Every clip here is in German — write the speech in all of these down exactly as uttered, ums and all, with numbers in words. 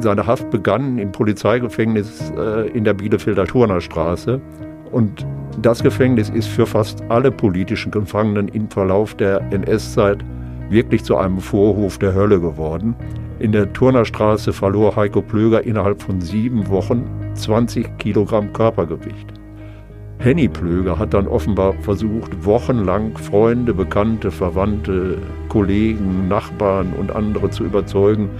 Seine Haft begann im Polizeigefängnis äh, in der Bielefelder Turnerstraße. Und das Gefängnis ist für fast alle politischen Gefangenen im Verlauf der N S-Zeit wirklich zu einem Vorhof der Hölle geworden. In der Turnerstraße verlor Heiko Plöger innerhalb von sieben Wochen zwanzig Kilogramm Körpergewicht. Henny Plöger hat dann offenbar versucht, wochenlang Freunde, Bekannte, Verwandte, Kollegen, Nachbarn und andere zu überzeugen,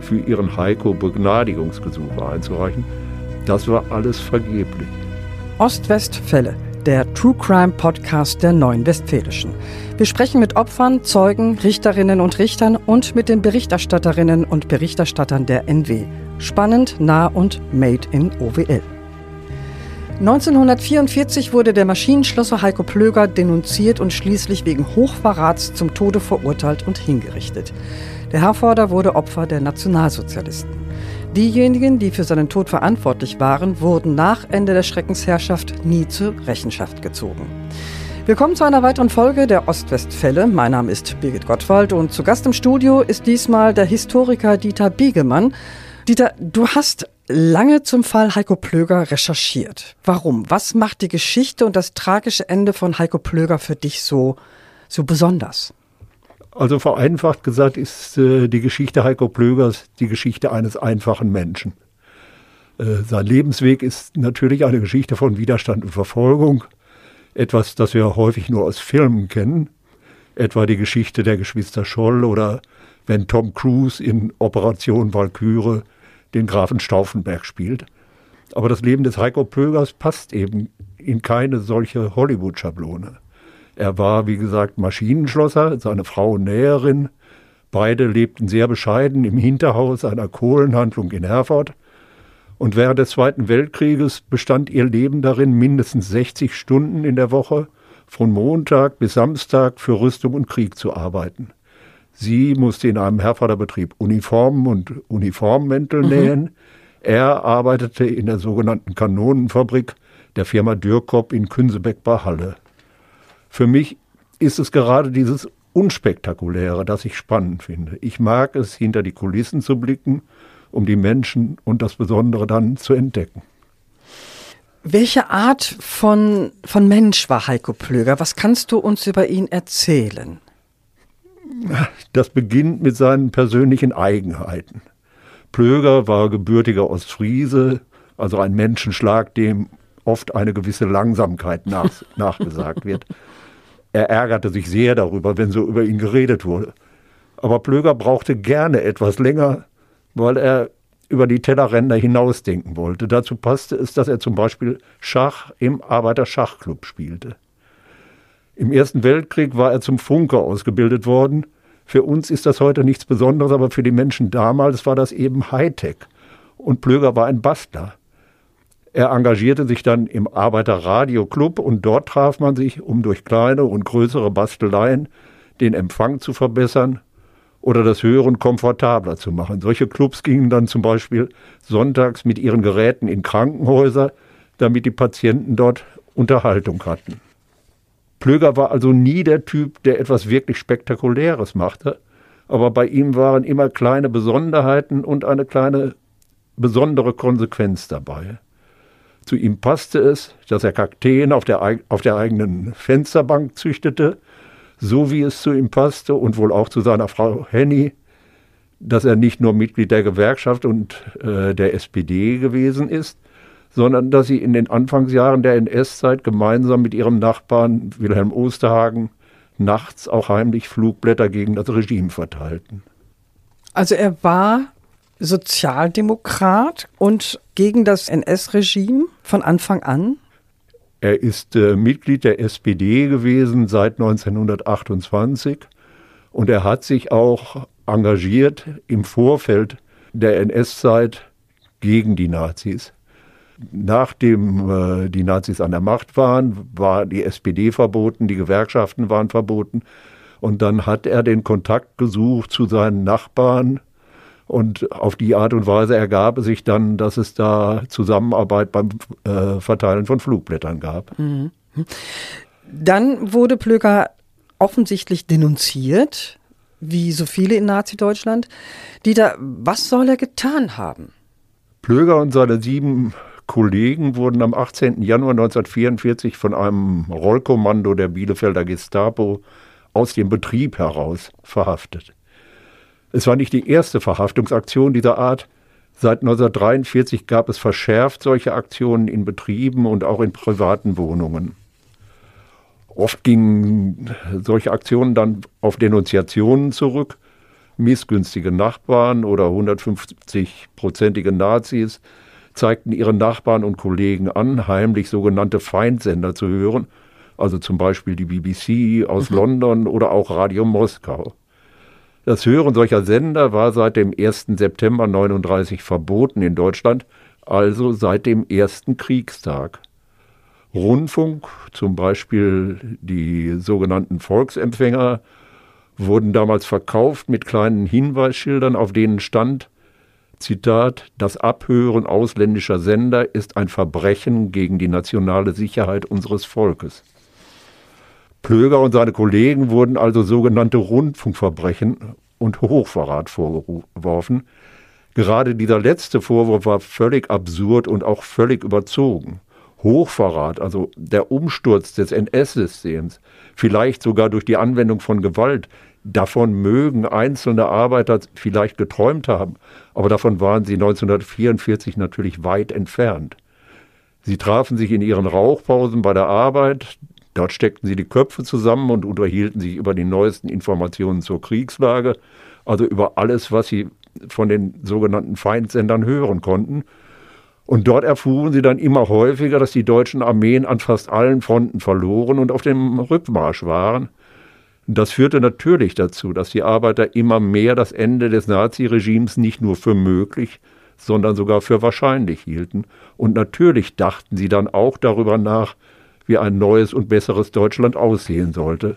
für ihren Heiko Begnadigungsgesuche einzureichen. Das war alles vergeblich. Ostwestfälle, der True-Crime-Podcast der Neuen Westfälischen. Wir sprechen mit Opfern, Zeugen, Richterinnen und Richtern und mit den Berichterstatterinnen und Berichterstattern der N W. Spannend, nah und made in O W L. neunzehnhundertvierundvierzig wurde der Maschinenschlosser Heiko Plöger denunziert und schließlich wegen Hochverrats zum Tode verurteilt und hingerichtet. Der Herforder wurde Opfer der Nationalsozialisten. Diejenigen, die für seinen Tod verantwortlich waren, wurden nach Ende der Schreckensherrschaft nie zur Rechenschaft gezogen. Willkommen zu einer weiteren Folge der Ostwestfälle. Mein Name ist Birgit Gottwald und zu Gast im Studio ist diesmal der Historiker Dieter Begemann. Dieter, du hast lange zum Fall Heiko Plöger recherchiert. Warum? Was macht die Geschichte und das tragische Ende von Heiko Plöger für dich so, so besonders? Also vereinfacht gesagt ist äh, die Geschichte Heiko Plögers die Geschichte eines einfachen Menschen. Äh, sein Lebensweg ist natürlich eine Geschichte von Widerstand und Verfolgung. Etwas, das wir häufig nur aus Filmen kennen. Etwa die Geschichte der Geschwister Scholl oder wenn Tom Cruise in Operation Walküre den Grafen Stauffenberg spielt. Aber das Leben des Heiko Plögers passt eben in keine solche Hollywood-Schablone. Er war, wie gesagt, Maschinenschlosser, seine Frau Näherin. Beide lebten sehr bescheiden im Hinterhaus einer Kohlenhandlung in Herford. Und während des Zweiten Weltkrieges bestand ihr Leben darin, mindestens sechzig Stunden in der Woche von Montag bis Samstag für Rüstung und Krieg zu arbeiten. Sie musste in einem Herforder Betrieb Uniformen und Uniformmäntel mhm. nähen. Er arbeitete in der sogenannten Kanonenfabrik der Firma Dürkopp in Künsebeck bei Halle. Für mich ist es gerade dieses Unspektakuläre, das ich spannend finde. Ich mag es, hinter die Kulissen zu blicken, um die Menschen und das Besondere dann zu entdecken. Welche Art von, von Mensch war Heiko Plöger? Was kannst du uns über ihn erzählen? Das beginnt mit seinen persönlichen Eigenheiten. Plöger war gebürtiger Ostfriese, also ein Menschenschlag, dem oft eine gewisse Langsamkeit nach, nachgesagt wird. Er ärgerte sich sehr darüber, wenn so über ihn geredet wurde. Aber Plöger brauchte gerne etwas länger, weil er über die Tellerränder hinausdenken wollte. Dazu passte es, dass er zum Beispiel Schach im Arbeiterschachclub spielte. Im Ersten Weltkrieg war er zum Funker ausgebildet worden. Für uns ist das heute nichts Besonderes, aber für die Menschen damals war das eben Hightech. Und Plöger war ein Bastler. Er engagierte sich dann im Arbeiterradio-Club und dort traf man sich, um durch kleine und größere Basteleien den Empfang zu verbessern oder das Hören komfortabler zu machen. Solche Clubs gingen dann zum Beispiel sonntags mit ihren Geräten in Krankenhäuser, damit die Patienten dort Unterhaltung hatten. Plöger war also nie der Typ, der etwas wirklich Spektakuläres machte, aber bei ihm waren immer kleine Besonderheiten und eine kleine besondere Konsequenz dabei. Zu ihm passte es, dass er Kakteen auf der, auf der eigenen Fensterbank züchtete, so wie es zu ihm passte und wohl auch zu seiner Frau Henny, dass er nicht nur Mitglied der Gewerkschaft und äh, der S P D gewesen ist, sondern dass sie in den Anfangsjahren der N S-Zeit gemeinsam mit ihrem Nachbarn Wilhelm Osterhagen nachts auch heimlich Flugblätter gegen das Regime verteilten. Also er war Sozialdemokrat und gegen das N S-Regime von Anfang an? Er ist äh, Mitglied der S P D gewesen seit neunzehnhundertachtundzwanzig und er hat sich auch engagiert im Vorfeld der N S-Zeit gegen die Nazis. Nachdem äh, die Nazis an der Macht waren, war die S P D verboten, die Gewerkschaften waren verboten und dann hat er den Kontakt gesucht zu seinen Nachbarn. Und auf die Art und Weise ergab es sich dann, dass es da Zusammenarbeit beim äh, Verteilen von Flugblättern gab. Mhm. Dann wurde Plöger offensichtlich denunziert. wie so viele in Nazi-Deutschland. Dieter, was soll er getan haben? Plöger und seine sieben Kollegen wurden am achtzehnten Januar neunzehnhundertvierundvierzig von einem Rollkommando der Bielefelder Gestapo aus dem Betrieb heraus verhaftet. Es war nicht die erste Verhaftungsaktion dieser Art. Seit neunzehnhundertdreiundvierzig gab es verschärft solche Aktionen in Betrieben und auch in privaten Wohnungen. Oft gingen solche Aktionen dann auf Denunziationen zurück, missgünstige Nachbarn oder hundertfünfzigprozentige Nazis zeigten ihre Nachbarn und Kollegen an, heimlich sogenannte Feindsender zu hören, also zum Beispiel die B B C aus London oder auch Radio Moskau. Das Hören solcher Sender war seit dem ersten September neunzehnhundertneununddreißig verboten in Deutschland, also seit dem ersten Kriegstag. Rundfunk, zum Beispiel die sogenannten Volksempfänger, wurden damals verkauft mit kleinen Hinweisschildern, auf denen stand, Zitat, das Abhören ausländischer Sender ist ein Verbrechen gegen die nationale Sicherheit unseres Volkes. Plöger und seine Kollegen wurden also sogenannte Rundfunkverbrechen und Hochverrat vorgeworfen. Gerade dieser letzte Vorwurf war völlig absurd und auch völlig überzogen. Hochverrat, also der Umsturz des N S-Systems, vielleicht sogar durch die Anwendung von Gewalt, davon mögen einzelne Arbeiter vielleicht geträumt haben, aber davon waren sie neunzehnhundertvierundvierzig natürlich weit entfernt. Sie trafen sich in ihren Rauchpausen bei der Arbeit, dort steckten sie die Köpfe zusammen und unterhielten sich über die neuesten Informationen zur Kriegslage, also über alles, was sie von den sogenannten Feindsendern hören konnten. Und dort erfuhren sie dann immer häufiger, dass die deutschen Armeen an fast allen Fronten verloren und auf dem Rückmarsch waren. Das führte natürlich dazu, dass die Arbeiter immer mehr das Ende des Naziregimes nicht nur für möglich, sondern sogar für wahrscheinlich hielten. Und natürlich dachten sie dann auch darüber nach, wie ein neues und besseres Deutschland aussehen sollte,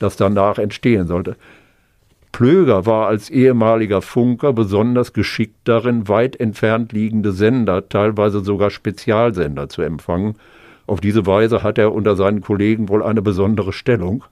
das danach entstehen sollte. Plöger war als ehemaliger Funker besonders geschickt darin, weit entfernt liegende Sender, teilweise sogar Spezialsender, zu empfangen. Auf diese Weise hat er unter seinen Kollegen wohl eine besondere Stellung.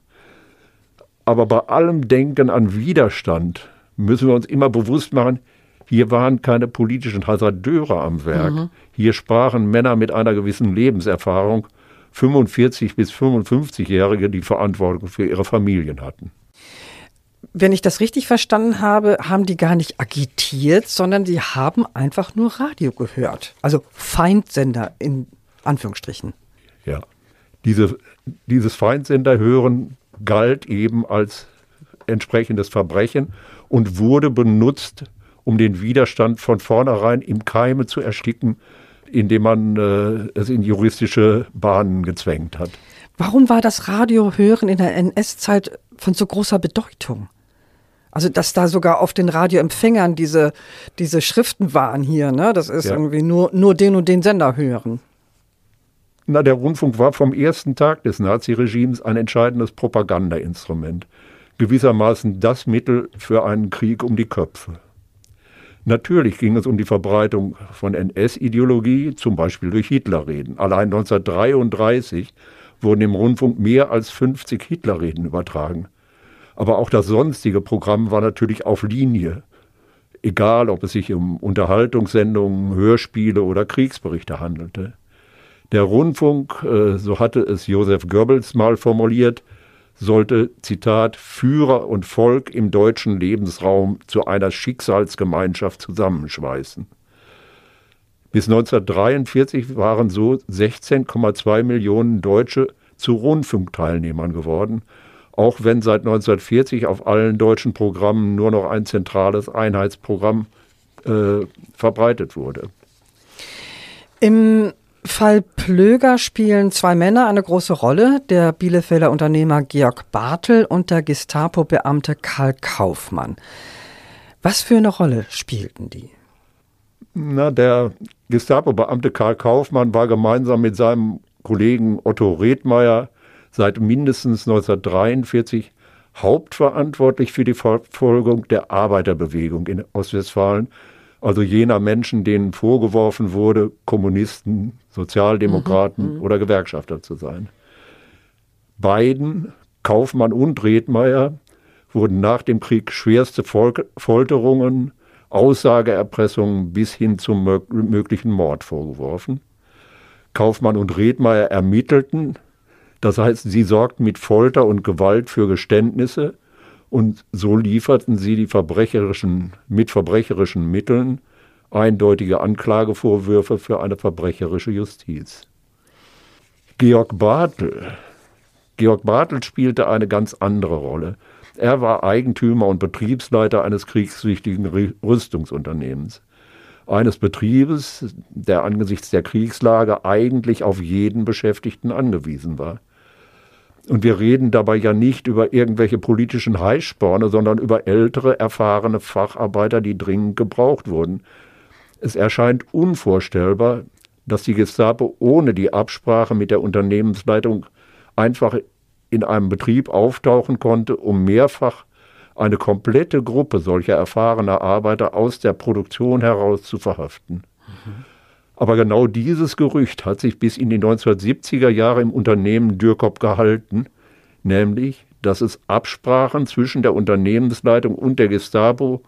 Aber bei allem Denken an Widerstand müssen wir uns immer bewusst machen, hier waren keine politischen Hasardeure am Werk. Mhm. Hier sprachen Männer mit einer gewissen Lebenserfahrung, fünfundvierzig- bis fünfundfünfzigjährige, die Verantwortung für ihre Familien hatten. Wenn ich das richtig verstanden habe, haben die gar nicht agitiert, sondern die haben einfach nur Radio gehört. Also Feindsender in Anführungsstrichen. Ja, diese, dieses Feindsenderhören galt eben als entsprechendes Verbrechen und wurde benutzt, um den Widerstand von vornherein im Keime zu ersticken, indem man äh, es in juristische Bahnen gezwängt hat. Warum war das Radiohören in der N S-Zeit von so großer Bedeutung? Also, dass da sogar auf den Radioempfängern diese, diese Schriften waren hier, ne? Das ist ja irgendwie nur, nur den und den Sender hören. Na, der Rundfunk war vom ersten Tag des Naziregimes ein entscheidendes Propagandainstrument. Gewissermaßen das Mittel für einen Krieg um die Köpfe. Natürlich ging es um die Verbreitung von N S-Ideologie, zum Beispiel durch Hitlerreden. Allein neunzehnhundertdreiunddreißig wurden im Rundfunk mehr als fünfzig Hitlerreden übertragen. Aber auch das sonstige Programm war natürlich auf Linie, egal ob es sich um Unterhaltungssendungen, Hörspiele oder Kriegsberichte handelte. Der Rundfunk, so hatte es Josef Goebbels mal formuliert, sollte, Zitat, Führer und Volk im deutschen Lebensraum zu einer Schicksalsgemeinschaft zusammenschweißen. Bis neunzehnhundertdreiundvierzig waren so sechzehn Komma zwei Millionen Deutsche zu Rundfunkteilnehmern geworden, auch wenn seit neunzehnhundertvierzig auf allen deutschen Programmen nur noch ein zentrales Einheitsprogramm äh, verbreitet wurde. Im Fall Plöger spielen zwei Männer eine große Rolle, der Bielefelder Unternehmer Georg Bartel und der Gestapo-Beamte Karl Kaufmann. Was für eine Rolle spielten die? Na, der Gestapo-Beamte Karl Kaufmann war gemeinsam mit seinem Kollegen Otto Redmeier seit mindestens neunzehnhundertdreiundvierzig hauptverantwortlich für die Verfolgung der Arbeiterbewegung in Ostwestfalen, also jener Menschen, denen vorgeworfen wurde, Kommunisten, Sozialdemokraten mhm. oder Gewerkschafter zu sein. Beiden, Kaufmann und Redmeier, wurden nach dem Krieg schwerste Folterungen, Aussageerpressungen bis hin zum möglichen Mord vorgeworfen. Kaufmann und Redmeier ermittelten, das heißt, sie sorgten mit Folter und Gewalt für Geständnisse und so lieferten sie die verbrecherischen, mit verbrecherischen Mitteln eindeutige Anklagevorwürfe für eine verbrecherische Justiz. Georg Bartel. Georg Bartel spielte eine ganz andere Rolle. Er war Eigentümer und Betriebsleiter eines kriegswichtigen Rüstungsunternehmens. Eines Betriebes, der angesichts der Kriegslage eigentlich auf jeden Beschäftigten angewiesen war. Und wir reden dabei ja nicht über irgendwelche politischen Heißsporne, sondern über ältere, erfahrene Facharbeiter, die dringend gebraucht wurden. Es erscheint unvorstellbar, dass die Gestapo ohne die Absprache mit der Unternehmensleitung einfach in einem Betrieb auftauchen konnte, um mehrfach eine komplette Gruppe solcher erfahrener Arbeiter aus der Produktion heraus zu verhaften. Mhm. Aber genau dieses Gerücht hat sich bis in die neunzehnhundertsiebziger Jahre im Unternehmen Dürkopp gehalten, nämlich, dass es Absprachen zwischen der Unternehmensleitung und der Gestapo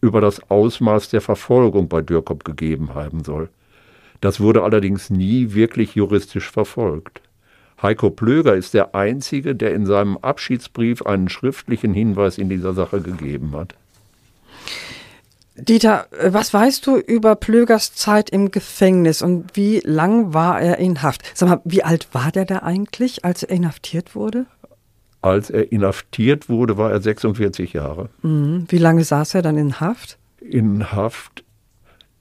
über das Ausmaß der Verfolgung bei Dürkopp gegeben haben soll. Das wurde allerdings nie wirklich juristisch verfolgt. Heiko Plöger ist der Einzige, der in seinem Abschiedsbrief einen schriftlichen Hinweis in dieser Sache gegeben hat. Dieter, was weißt du über Plögers Zeit im Gefängnis und wie lang war er in Haft? Sag mal, wie alt war der da eigentlich, als er inhaftiert wurde? Als er inhaftiert wurde, war er sechsundvierzig Jahre. Mhm. Wie lange saß er dann in Haft? In Haft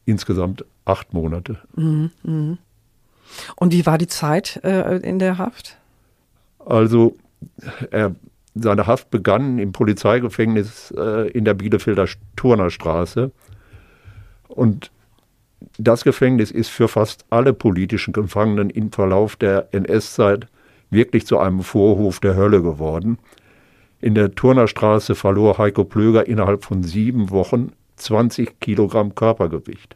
insgesamt acht Monate. Mhm. Und wie war die Zeit äh, in der Haft? Also, er... Seine Haft begann im Polizeigefängnis äh, in der Bielefelder Turnerstraße. Und das Gefängnis ist für fast alle politischen Gefangenen im Verlauf der N S-Zeit wirklich zu einem Vorhof der Hölle geworden. In der Turnerstraße verlor Heiko Plöger innerhalb von sieben Wochen zwanzig Kilogramm Körpergewicht.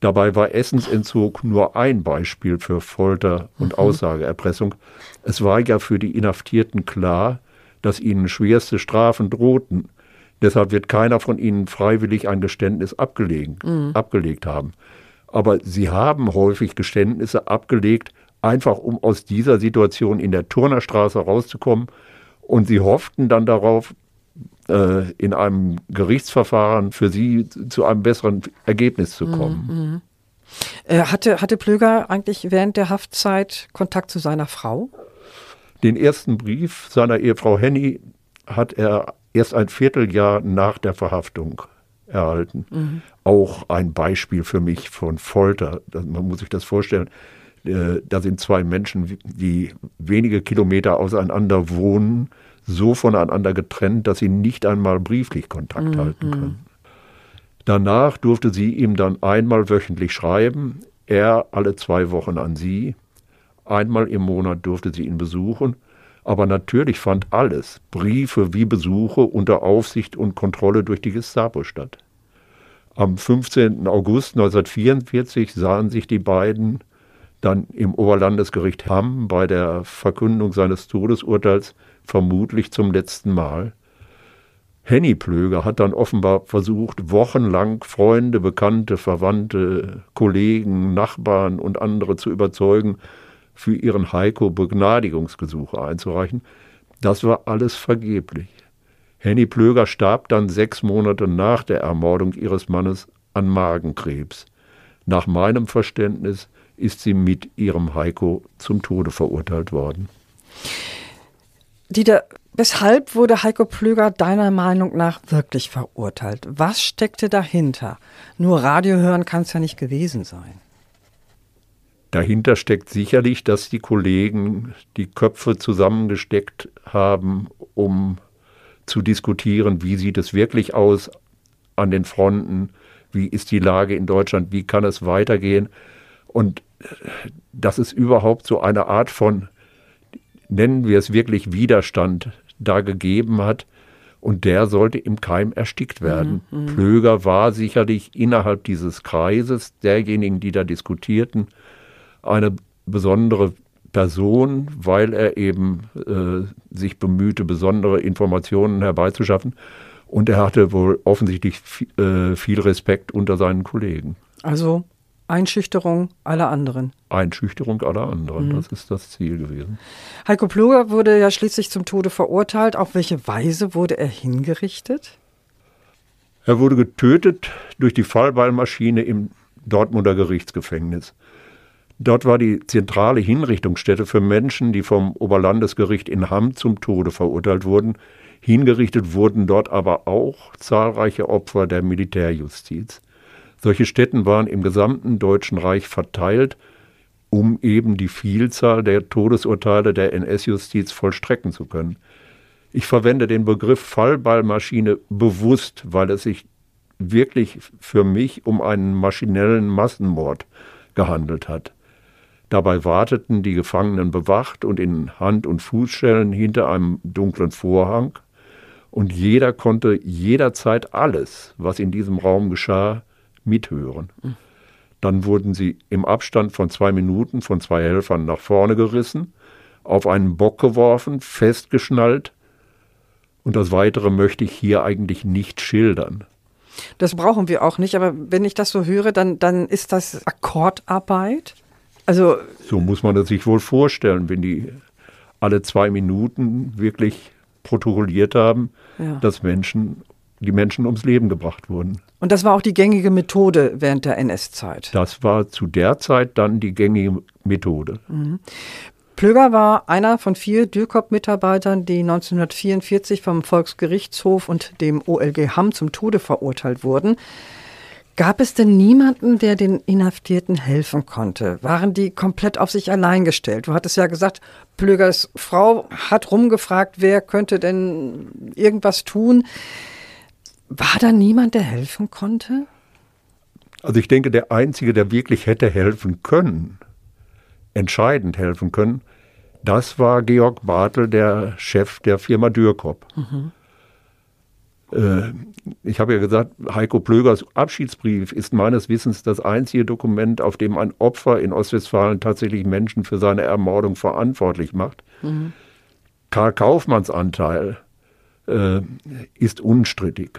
Dabei war Essensentzug nur ein Beispiel für Folter und Aussageerpressung. Es war ja für die Inhaftierten klar, dass ihnen schwerste Strafen drohten. Deshalb wird keiner von ihnen freiwillig ein Geständnis abgelegen, mhm. abgelegt haben. Aber sie haben häufig Geständnisse abgelegt, einfach um aus dieser Situation in der Turnerstraße rauszukommen. Und sie hofften dann darauf, äh, in einem Gerichtsverfahren für sie zu einem besseren Ergebnis zu kommen. Mhm. Äh, hatte, hatte Plöger eigentlich während der Haftzeit Kontakt zu seiner Frau? Den ersten Brief seiner Ehefrau Henny hat er erst ein Vierteljahr nach der Verhaftung erhalten. Mhm. Auch ein Beispiel für mich von Folter. Man muss sich das vorstellen. Da sind zwei Menschen, die wenige Kilometer auseinander wohnen, so voneinander getrennt, dass sie nicht einmal brieflich Kontakt mhm. halten können. Danach durfte sie ihm dann einmal wöchentlich schreiben, er alle zwei Wochen an sie. Einmal im Monat durfte sie ihn besuchen, aber natürlich fand alles, Briefe wie Besuche, unter Aufsicht und Kontrolle durch die Gestapo statt. Am fünfzehnten August neunzehnhundertvierundvierzig sahen sich die beiden dann im Oberlandesgericht Hamm bei der Verkündung seines Todesurteils vermutlich zum letzten Mal. Henny Plöger hat dann offenbar versucht, wochenlang Freunde, Bekannte, Verwandte, Kollegen, Nachbarn und andere zu überzeugen, für ihren Heiko Begnadigungsgesuche einzureichen. Das war alles vergeblich. Henny Plöger starb dann sechs Monate nach der Ermordung ihres Mannes an Magenkrebs. Nach meinem Verständnis ist sie mit ihrem Heiko zum Tode verurteilt worden. Dieter, weshalb wurde Heiko Plöger deiner Meinung nach wirklich verurteilt? Was steckte dahinter? Nur Radio hören kann es ja nicht gewesen sein. Dahinter steckt sicherlich, dass die Kollegen die Köpfe zusammengesteckt haben, um zu diskutieren, wie sieht es wirklich aus an den Fronten, wie ist die Lage in Deutschland, wie kann es weitergehen. Und dass es überhaupt so eine Art von, nennen wir es wirklich, Widerstand da gegeben hat. Und der sollte im Keim erstickt werden. Mhm. Plöger war sicherlich innerhalb dieses Kreises derjenigen, die da diskutierten, eine besondere Person, weil er eben äh, sich bemühte, besondere Informationen herbeizuschaffen. Und er hatte wohl offensichtlich äh, viel Respekt unter seinen Kollegen. Also Einschüchterung aller anderen. Einschüchterung aller anderen, mhm. das ist das Ziel gewesen. Heiko Plöger wurde ja schließlich zum Tode verurteilt. Auf welche Weise wurde er hingerichtet? Er wurde getötet durch die Fallbeilmaschine im Dortmunder Gerichtsgefängnis. Dort war die zentrale Hinrichtungsstätte für Menschen, die vom Oberlandesgericht in Hamm zum Tode verurteilt wurden. Hingerichtet wurden dort aber auch zahlreiche Opfer der Militärjustiz. Solche Stätten waren im gesamten Deutschen Reich verteilt, um eben die Vielzahl der Todesurteile der N S-Justiz vollstrecken zu können. Ich verwende den Begriff Fallballmaschine bewusst, weil es sich wirklich für mich um einen maschinellen Massenmord gehandelt hat. Dabei warteten die Gefangenen bewacht und in Hand- und Fußschellen hinter einem dunklen Vorhang, und jeder konnte jederzeit alles, was in diesem Raum geschah, mithören. Dann wurden sie im Abstand von zwei Minuten von zwei Helfern nach vorne gerissen, auf einen Bock geworfen, festgeschnallt, und das Weitere möchte ich hier eigentlich nicht schildern. Das brauchen wir auch nicht, aber wenn ich das so höre, dann, dann ist das Akkordarbeit? Also, so muss man das sich wohl vorstellen, wenn die alle zwei Minuten wirklich protokolliert haben, ja. dass Menschen, die Menschen ums Leben gebracht wurden. Und das war auch die gängige Methode während der N S-Zeit? Das war zu der Zeit dann die gängige Methode. Mhm. Plöger war einer von vier Dürkopp-Mitarbeitern, die neunzehnhundertvierundvierzig vom Volksgerichtshof und dem O L G Hamm zum Tode verurteilt wurden. Gab es denn niemanden, der den Inhaftierten helfen konnte? Waren die komplett auf sich allein gestellt? Du hattest ja gesagt, Plögers Frau hat rumgefragt, wer könnte denn irgendwas tun. War da niemand, der helfen konnte? Also ich denke, der Einzige, der wirklich hätte helfen können, entscheidend helfen können, das war Georg Bartel, der Chef der Firma Dürkopp. Mhm. Äh, ich habe ja gesagt, Heiko Plögers Abschiedsbrief ist meines Wissens das einzige Dokument, auf dem ein Opfer in Ostwestfalen tatsächlich Menschen für seine Ermordung verantwortlich macht. Mhm. Karl Kaufmanns Anteil äh, ist unstrittig.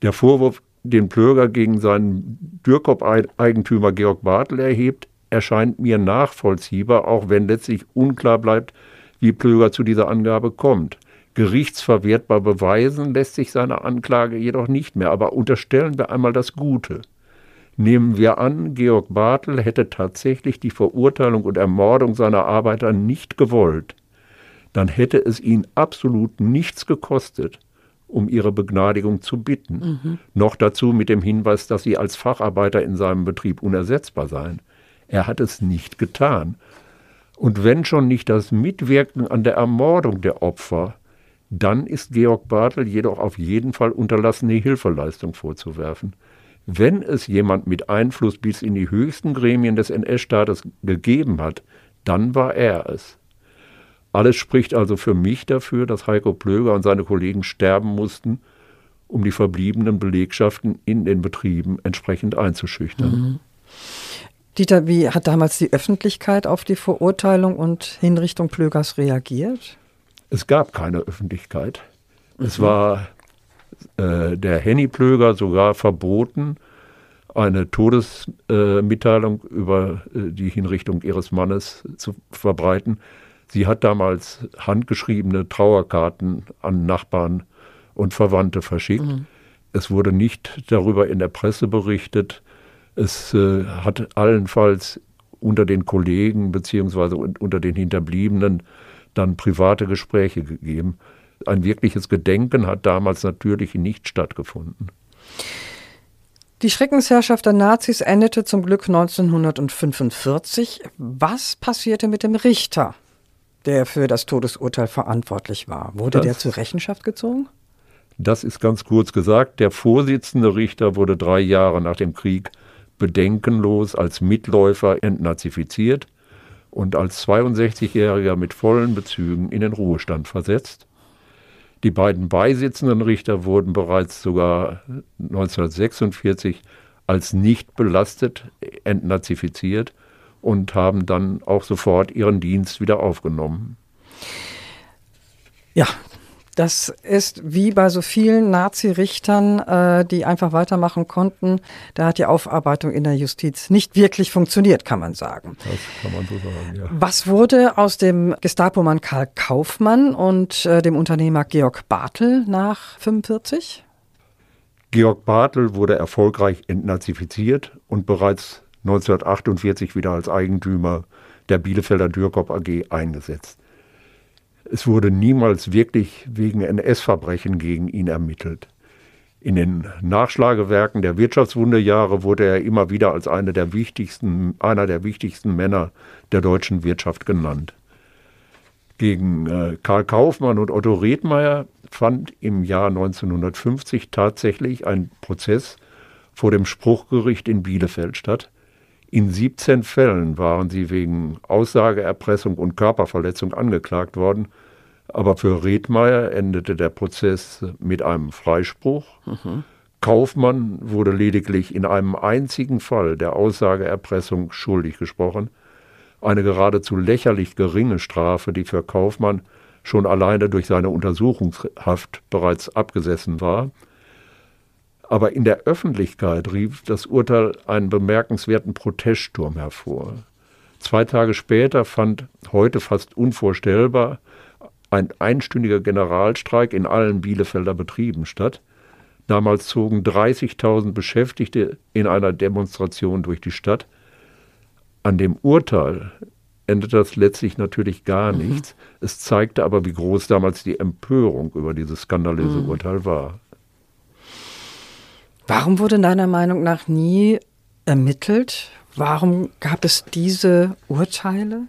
Der Vorwurf, den Plöger gegen seinen Dürkopp-Eigentümer Georg Bartel erhebt, erscheint mir nachvollziehbar, auch wenn letztlich unklar bleibt, wie Plöger zu dieser Angabe kommt. Gerichtsverwehrt bei Beweisen lässt sich seine Anklage jedoch nicht mehr, aber unterstellen wir einmal das Gute. Nehmen wir an, Georg Bartel hätte tatsächlich die Verurteilung und Ermordung seiner Arbeiter nicht gewollt. Dann hätte es ihn absolut nichts gekostet, um ihre Begnadigung zu bitten. Mhm. Noch dazu mit dem Hinweis, dass sie als Facharbeiter in seinem Betrieb unersetzbar seien. Er hat es nicht getan. Und wenn schon nicht das Mitwirken an der Ermordung der Opfer, dann ist Georg Bartel jedoch auf jeden Fall unterlassene Hilfeleistung vorzuwerfen. Wenn es jemand mit Einfluss bis in die höchsten Gremien des N S-Staates gegeben hat, dann war er es. Alles spricht also für mich dafür, dass Heiko Plöger und seine Kollegen sterben mussten, um die verbliebenen Belegschaften in den Betrieben entsprechend einzuschüchtern. Mhm. Dieter, wie hat damals die Öffentlichkeit auf die Verurteilung und Hinrichtung Plögers reagiert? Es gab keine Öffentlichkeit. Mhm. Es war äh, der Henny Plöger sogar verboten, eine Todesmitteilung äh, über äh, die Hinrichtung ihres Mannes zu verbreiten. Sie hat damals handgeschriebene Trauerkarten an Nachbarn und Verwandte verschickt. Mhm. Es wurde nicht darüber in der Presse berichtet. Es äh, hat allenfalls unter den Kollegen bzw. unter den Hinterbliebenen dann private Gespräche gegeben. Ein wirkliches Gedenken hat damals natürlich nicht stattgefunden. Die Schreckensherrschaft der Nazis endete zum Glück neunzehnhundertfünfundvierzig. Was passierte mit dem Richter, der für das Todesurteil verantwortlich war? Wurde das, der zur Rechenschaft gezogen? Das ist ganz kurz gesagt. Der vorsitzende Richter wurde drei Jahre nach dem Krieg bedenkenlos als Mitläufer entnazifiziert und als zweiundsechzigjähriger mit vollen Bezügen in den Ruhestand versetzt. Die beiden beisitzenden Richter wurden bereits sogar neunzehnhundertsechsundvierzig als nicht belastet entnazifiziert und haben dann auch sofort ihren Dienst wieder aufgenommen. Ja, das ist wie bei so vielen Nazi-Richtern, äh, die einfach weitermachen konnten. Da hat die Aufarbeitung in der Justiz nicht wirklich funktioniert, kann man sagen. Das kann man so sagen, ja. Was wurde aus dem Gestapo-Mann Karl Kaufmann und äh, dem Unternehmer Georg Bartel nach neunzehnhundertfünfundvierzig? Georg Bartel wurde erfolgreich entnazifiziert und bereits neunzehnhundertachtundvierzig wieder als Eigentümer der Bielefelder Dürkopp A G eingesetzt. Es wurde niemals wirklich wegen N S-Verbrechen gegen ihn ermittelt. In den Nachschlagewerken der Wirtschaftswunderjahre wurde er immer wieder als einer der wichtigsten, einer der wichtigsten Männer der deutschen Wirtschaft genannt. Gegen äh, Karl Kaufmann und Otto Redmeier fand im Jahr neunzehnhundertfünfzig tatsächlich ein Prozess vor dem Spruchgericht in Bielefeld statt. In siebzehn Fällen waren sie wegen Aussageerpressung und Körperverletzung angeklagt worden. Aber für Redmeier endete der Prozess mit einem Freispruch. Mhm. Kaufmann wurde lediglich in einem einzigen Fall der Aussageerpressung schuldig gesprochen. Eine geradezu lächerlich geringe Strafe, die für Kaufmann schon alleine durch seine Untersuchungshaft bereits abgesessen war. Aber in der Öffentlichkeit rief das Urteil einen bemerkenswerten Proteststurm hervor. Zwei Tage später fand, heute fast unvorstellbar, ein einstündiger Generalstreik in allen Bielefelder Betrieben statt. Damals zogen dreißigtausend Beschäftigte in einer Demonstration durch die Stadt. An dem Urteil endete das letztlich natürlich gar nichts. Mhm. Es zeigte aber, wie groß damals die Empörung über dieses skandalöse mhm. Urteil war. Warum wurde deiner Meinung nach nie ermittelt? Warum gab es diese Urteile?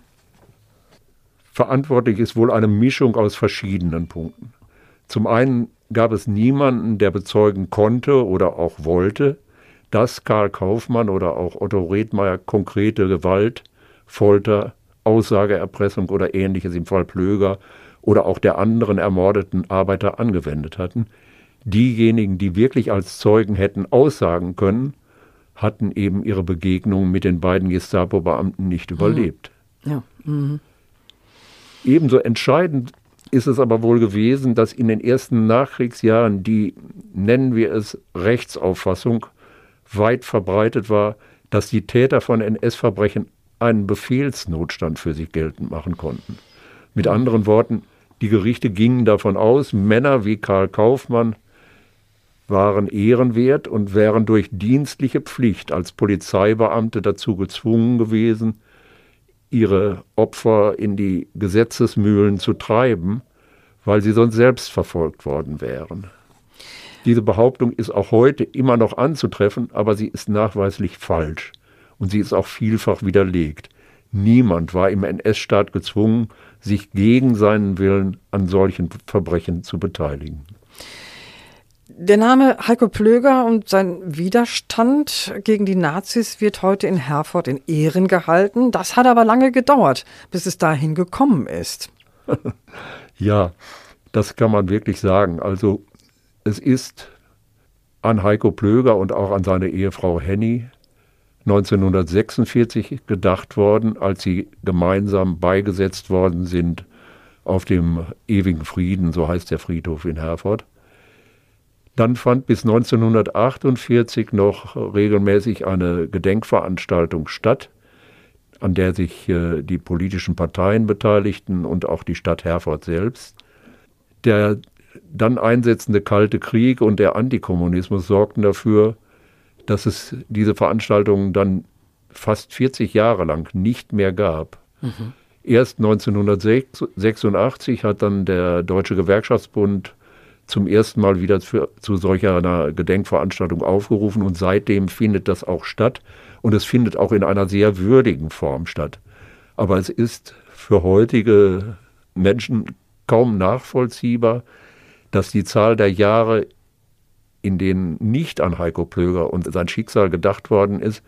Verantwortlich ist wohl eine Mischung aus verschiedenen Punkten. Zum einen gab es niemanden, der bezeugen konnte oder auch wollte, dass Karl Kaufmann oder auch Otto Redmeier konkrete Gewalt, Folter, Aussageerpressung oder Ähnliches im Fall Plöger oder auch der anderen ermordeten Arbeiter angewendet hatten. Diejenigen, die wirklich als Zeugen hätten aussagen können, hatten eben ihre Begegnung mit den beiden Gestapo-Beamten nicht überlebt. Ja. Mhm. Ebenso entscheidend ist es aber wohl gewesen, dass in den ersten Nachkriegsjahren die, nennen wir es, Rechtsauffassung weit verbreitet war, dass die Täter von N S-Verbrechen einen Befehlsnotstand für sich geltend machen konnten. Mit anderen Worten, die Gerichte gingen davon aus, Männer wie Karl Kaufmann waren ehrenwert und wären durch dienstliche Pflicht als Polizeibeamte dazu gezwungen gewesen, ihre Opfer in die Gesetzesmühlen zu treiben, weil sie sonst selbst verfolgt worden wären. Diese Behauptung ist auch heute immer noch anzutreffen, aber sie ist nachweislich falsch und sie ist auch vielfach widerlegt. Niemand war im N S-Staat gezwungen, sich gegen seinen Willen an solchen Verbrechen zu beteiligen. Der Name Heiko Plöger und sein Widerstand gegen die Nazis wird heute in Herford in Ehren gehalten. Das hat aber lange gedauert, bis es dahin gekommen ist. Ja, das kann man wirklich sagen. Also es ist an Heiko Plöger und auch an seine Ehefrau Henny neunzehnhundertsechsundvierzig gedacht worden, als sie gemeinsam beigesetzt worden sind auf dem Ewigen Frieden, so heißt der Friedhof in Herford. Dann fand bis neunzehnhundertachtundvierzig noch regelmäßig eine Gedenkveranstaltung statt, an der sich äh, die politischen Parteien beteiligten und auch die Stadt Herford selbst. Der dann einsetzende Kalte Krieg und der Antikommunismus sorgten dafür, dass es diese Veranstaltungen dann fast vierzig Jahre lang nicht mehr gab. Mhm. Erst neunzehnhundertsechsundachtzig hat dann der Deutsche Gewerkschaftsbund zum ersten Mal wieder für, zu solcher einer Gedenkveranstaltung aufgerufen und seitdem findet das auch statt und es findet auch in einer sehr würdigen Form statt. Aber es ist für heutige Menschen kaum nachvollziehbar, dass die Zahl der Jahre, in denen nicht an Heiko Plöger und sein Schicksal gedacht worden ist,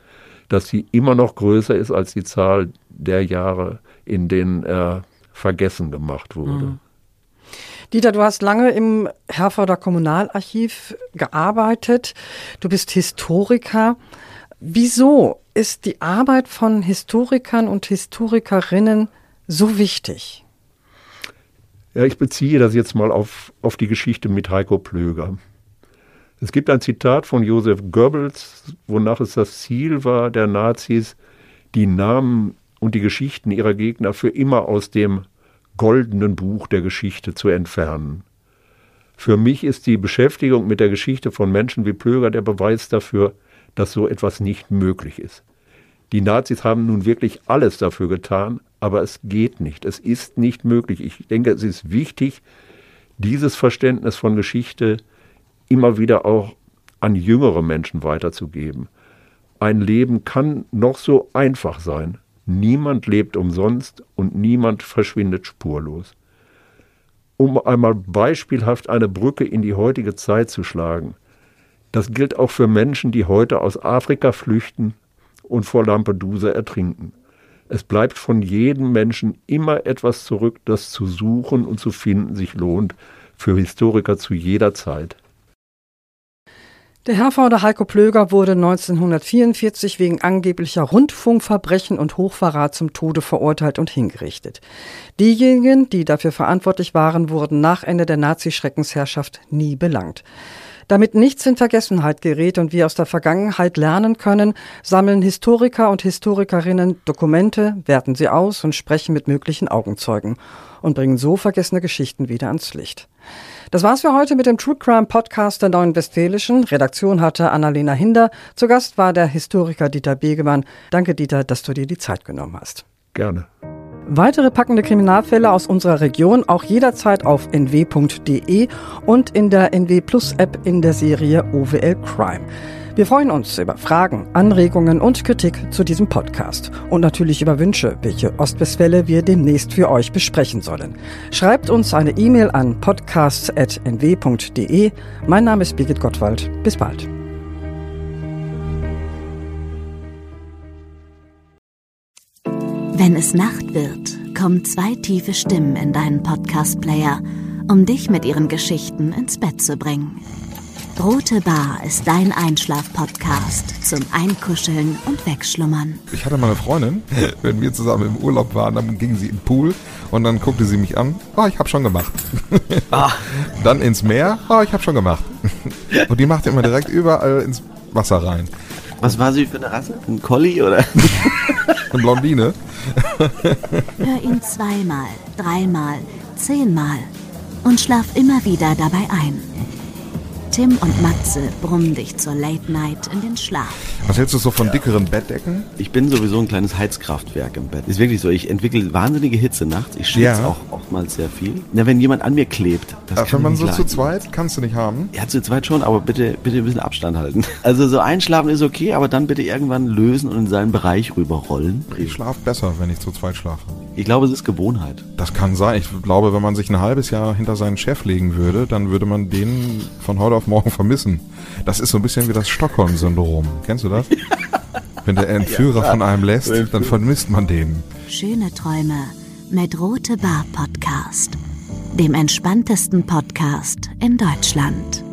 dass sie immer noch größer ist als die Zahl der Jahre, in denen er vergessen gemacht wurde. Mhm. Dieter, du hast lange im Herforder Kommunalarchiv gearbeitet. Du bist Historiker. Wieso ist die Arbeit von Historikern und Historikerinnen so wichtig? Ja, ich beziehe das jetzt mal auf, auf die Geschichte mit Heiko Plöger. Es gibt ein Zitat von Josef Goebbels, wonach es das Ziel war der Nazis, die Namen und die Geschichten ihrer Gegner für immer aus dem goldenen Buch der Geschichte zu entfernen. Für mich ist die Beschäftigung mit der Geschichte von Menschen wie Plöger der Beweis dafür, dass so etwas nicht möglich ist. Die Nazis haben nun wirklich alles dafür getan, aber es geht nicht. Es ist nicht möglich. Ich denke, es ist wichtig, dieses Verständnis von Geschichte immer wieder auch an jüngere Menschen weiterzugeben. Ein Leben kann noch so einfach sein. Niemand lebt umsonst und niemand verschwindet spurlos. Um einmal beispielhaft eine Brücke in die heutige Zeit zu schlagen, das gilt auch für Menschen, die heute aus Afrika flüchten und vor Lampedusa ertrinken. Es bleibt von jedem Menschen immer etwas zurück, das zu suchen und zu finden sich lohnt, für Historiker zu jeder Zeit. Der Herforder Heiko Plöger wurde neunzehnhundertvierundvierzig wegen angeblicher Rundfunkverbrechen und Hochverrat zum Tode verurteilt und hingerichtet. Diejenigen, die dafür verantwortlich waren, wurden nach Ende der Nazi-Schreckensherrschaft nie belangt. Damit nichts in Vergessenheit gerät und wir aus der Vergangenheit lernen können, sammeln Historiker und Historikerinnen Dokumente, werten sie aus und sprechen mit möglichen Augenzeugen und bringen so vergessene Geschichten wieder ans Licht. Das war's für heute mit dem True Crime Podcast der Neuen Westfälischen. Redaktion hatte Annalena Hinder. Zu Gast war der Historiker Dieter Begemann. Danke, Dieter, dass du dir die Zeit genommen hast. Gerne. Weitere packende Kriminalfälle aus unserer Region auch jederzeit auf n w punkt d e und in der N W Plus App in der Serie O W L Crime. Wir freuen uns über Fragen, Anregungen und Kritik zu diesem Podcast. Und natürlich über Wünsche, welche Ostwestfälle wir demnächst für euch besprechen sollen. Schreibt uns eine E-Mail an podcast at n w punkt d e. Mein Name ist Birgit Gottwald. Bis bald. Wenn es Nacht wird, kommen zwei tiefe Stimmen in deinen Podcast-Player, um dich mit ihren Geschichten ins Bett zu bringen. Rote Bar ist dein Einschlaf-Podcast zum Einkuscheln und Wegschlummern. Ich hatte mal eine Freundin, wenn wir zusammen im Urlaub waren, dann ging sie in den Pool und dann guckte sie mich an. Ah, ich hab schon gemacht. Ah. Dann ins Meer. Ah, ich hab schon gemacht. Und die macht immer direkt überall ins Wasser rein. Was war sie für eine Rasse? Ein Collie oder? Eine Blondine. Hör ihn zweimal, dreimal, zehnmal und schlaf immer wieder dabei ein. Tim und Matze brummen dich zur Late Night in den Schlaf. Was hältst du so von dickeren Bettdecken? Ich bin sowieso ein kleines Heizkraftwerk im Bett. Ist wirklich so, ich entwickle wahnsinnige Hitze nachts. Ich schwitze ja. auch oftmals sehr viel. Na, wenn jemand an mir klebt, das Ach, kann wenn man so leiden. Zu zweit, kannst du nicht haben? Ja, zu zweit schon, aber bitte, bitte ein bisschen Abstand halten. Also so einschlafen ist okay, aber dann bitte irgendwann lösen und in seinen Bereich rüberrollen. Ich schlafe besser, wenn ich zu zweit schlafe. Ich glaube, es ist Gewohnheit. Das kann sein. Ich glaube, wenn man sich ein halbes Jahr hinter seinen Chef legen würde, dann würde man den von heute auf morgen vermissen. Das ist so ein bisschen wie das Stockholm-Syndrom. Kennst du das? Wenn der Entführer von einem lässt, dann vermisst man den. Schöne Träume mit Rote Bar Podcast, dem entspanntesten Podcast in Deutschland.